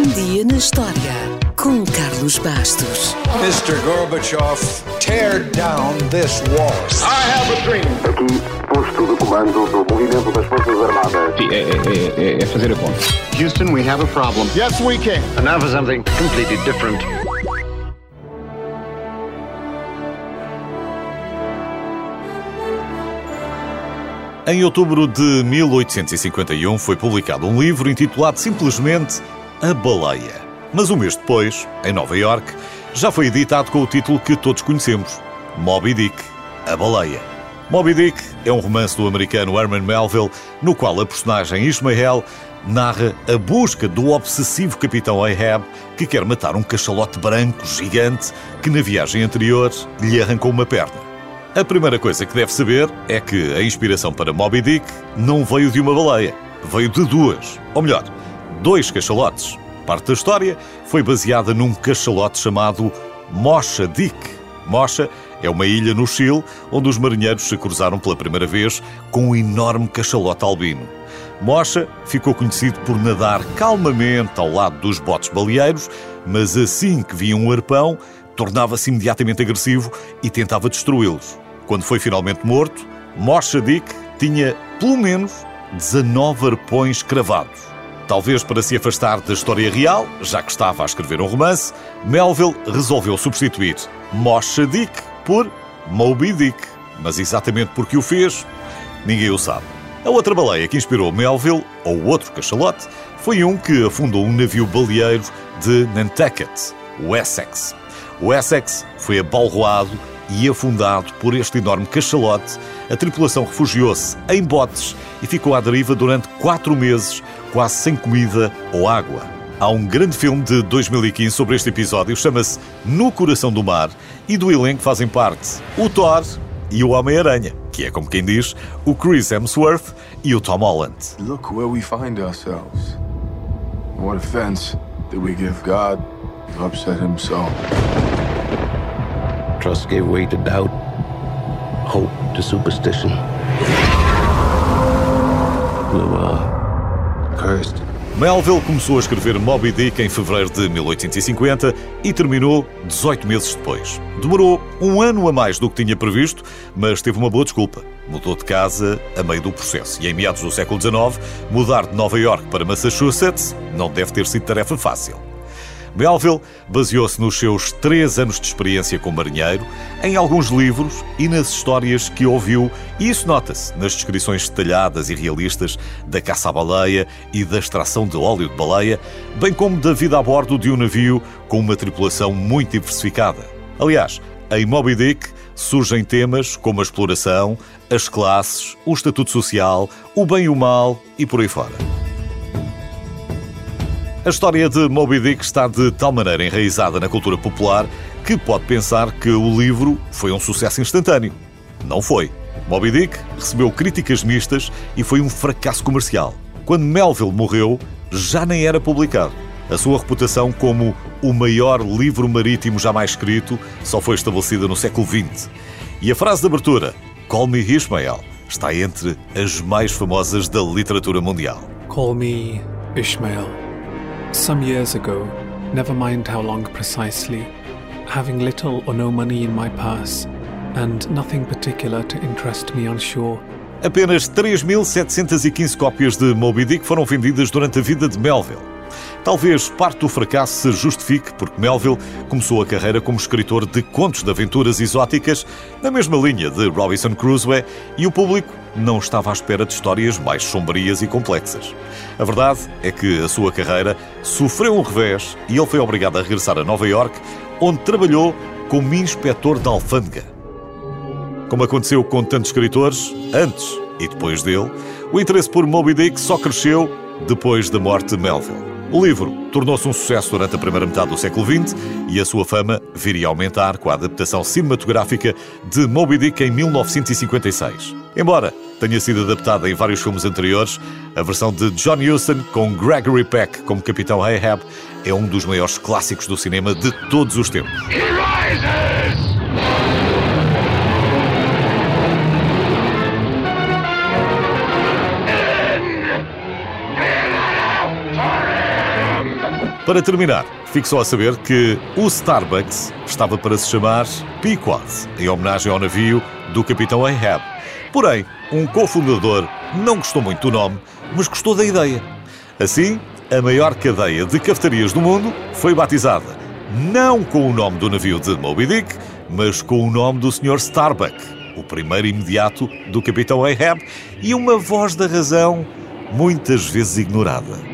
Um dia na história com Carlos Bastos. Mr. Gorbachev, tear down this wall. I have a dream. Aqui, posto de comando do movimento das Forças Armadas. É fazer a conta. Houston, we have a problem. Yes, we can. And now for something completely different. Em outubro de 1851 foi publicado um livro intitulado simplesmente A Baleia. Mas um mês depois, em Nova Iorque, já foi editado com o título que todos conhecemos, Moby Dick, A Baleia. Moby Dick é um romance do americano Herman Melville, no qual a personagem Ishmael narra a busca do obsessivo capitão Ahab, que quer matar um cachalote branco gigante que na viagem anterior lhe arrancou uma perna. A primeira coisa que deve saber é que a inspiração para Moby Dick não veio de uma baleia, veio de duas, ou melhor, dois cachalotes. Parte da história foi baseada num cachalote chamado Mocha Dick. Mocha é uma ilha no Chile onde os marinheiros se cruzaram pela primeira vez com um enorme cachalote albino. Mocha ficou conhecido por nadar calmamente ao lado dos botes baleeiros, mas assim que via um arpão, tornava-se imediatamente agressivo e tentava destruí-los. Quando foi finalmente morto, Mocha Dick tinha, pelo menos, 19 arpões cravados. Talvez para se afastar da história real, já que estava a escrever um romance, Melville resolveu substituir Mocha Dick por Moby Dick. Mas exatamente porque o fez, ninguém o sabe. A outra baleia que inspirou Melville, ou outro cachalote, foi um que afundou um navio baleeiro de Nantucket, o Essex. O Essex foi abalroado e afundado por este enorme cachalote. A tripulação refugiou-se em botes e ficou à deriva durante 4 meses, quase sem comida ou água. Há um grande filme de 2015 sobre este episódio, chama-se No Coração do Mar, e do elenco fazem parte o Thor e o Homem-Aranha, que é, como quem diz, o Chris Hemsworth e o Tom Holland. Look where we find ourselves. What offense did we give God? He upset himself. Trust gave way to doubt, hope to superstition. We were cursed. Melville começou a escrever Moby Dick em fevereiro de 1850 e terminou 18 meses depois. Demorou um ano a mais do que tinha previsto, mas teve uma boa desculpa. Mudou de casa a meio do processo e, em meados do século XIX, mudar de Nova Iorque para Massachusetts não deve ter sido tarefa fácil. Melville baseou-se nos seus 3 anos de experiência como marinheiro, em alguns livros e nas histórias que ouviu, e isso nota-se nas descrições detalhadas e realistas da caça à baleia e da extração de óleo de baleia, bem como da vida a bordo de um navio com uma tripulação muito diversificada. Aliás, em Moby Dick surgem temas como a exploração, as classes, o estatuto social, o bem e o mal e por aí fora. A história de Moby Dick está de tal maneira enraizada na cultura popular que pode pensar que o livro foi um sucesso instantâneo. Não foi. Moby Dick recebeu críticas mistas e foi um fracasso comercial. Quando Melville morreu, já nem era publicado. A sua reputação como o maior livro marítimo jamais escrito só foi estabelecida no século XX. E a frase de abertura, Call me Ishmael, está entre as mais famosas da literatura mundial. Call me Ishmael. Some years ago, never mind how long precisely, having little or no money in my purse and nothing particular to interest me on shore. Apenas 3.715 cópias de Moby Dick foram vendidas durante a vida de Melville. Talvez parte do fracasso se justifique porque Melville começou a carreira como escritor de contos de aventuras exóticas na mesma linha de Robinson Crusoe e o público não estava à espera de histórias mais sombrias e complexas. A verdade é que a sua carreira sofreu um revés e ele foi obrigado a regressar a Nova Iorque, onde trabalhou como inspetor de alfândega. Como aconteceu com tantos escritores, antes e depois dele, o interesse por Moby Dick só cresceu depois da morte de Melville. O livro tornou-se um sucesso durante a primeira metade do século XX e a sua fama viria a aumentar com a adaptação cinematográfica de Moby Dick em 1956. Embora tenha sido adaptada em vários filmes anteriores, a versão de John Huston com Gregory Peck como Capitão Ahab é um dos maiores clássicos do cinema de todos os tempos. Para terminar, fico só a saber que o Starbucks estava para se chamar Pequod, em homenagem ao navio do capitão Ahab. Porém, um cofundador não gostou muito do nome, mas gostou da ideia. Assim, a maior cadeia de cafetarias do mundo foi batizada, não com o nome do navio de Moby Dick, mas com o nome do Sr. Starbuck, o primeiro imediato do capitão Ahab, e uma voz da razão muitas vezes ignorada.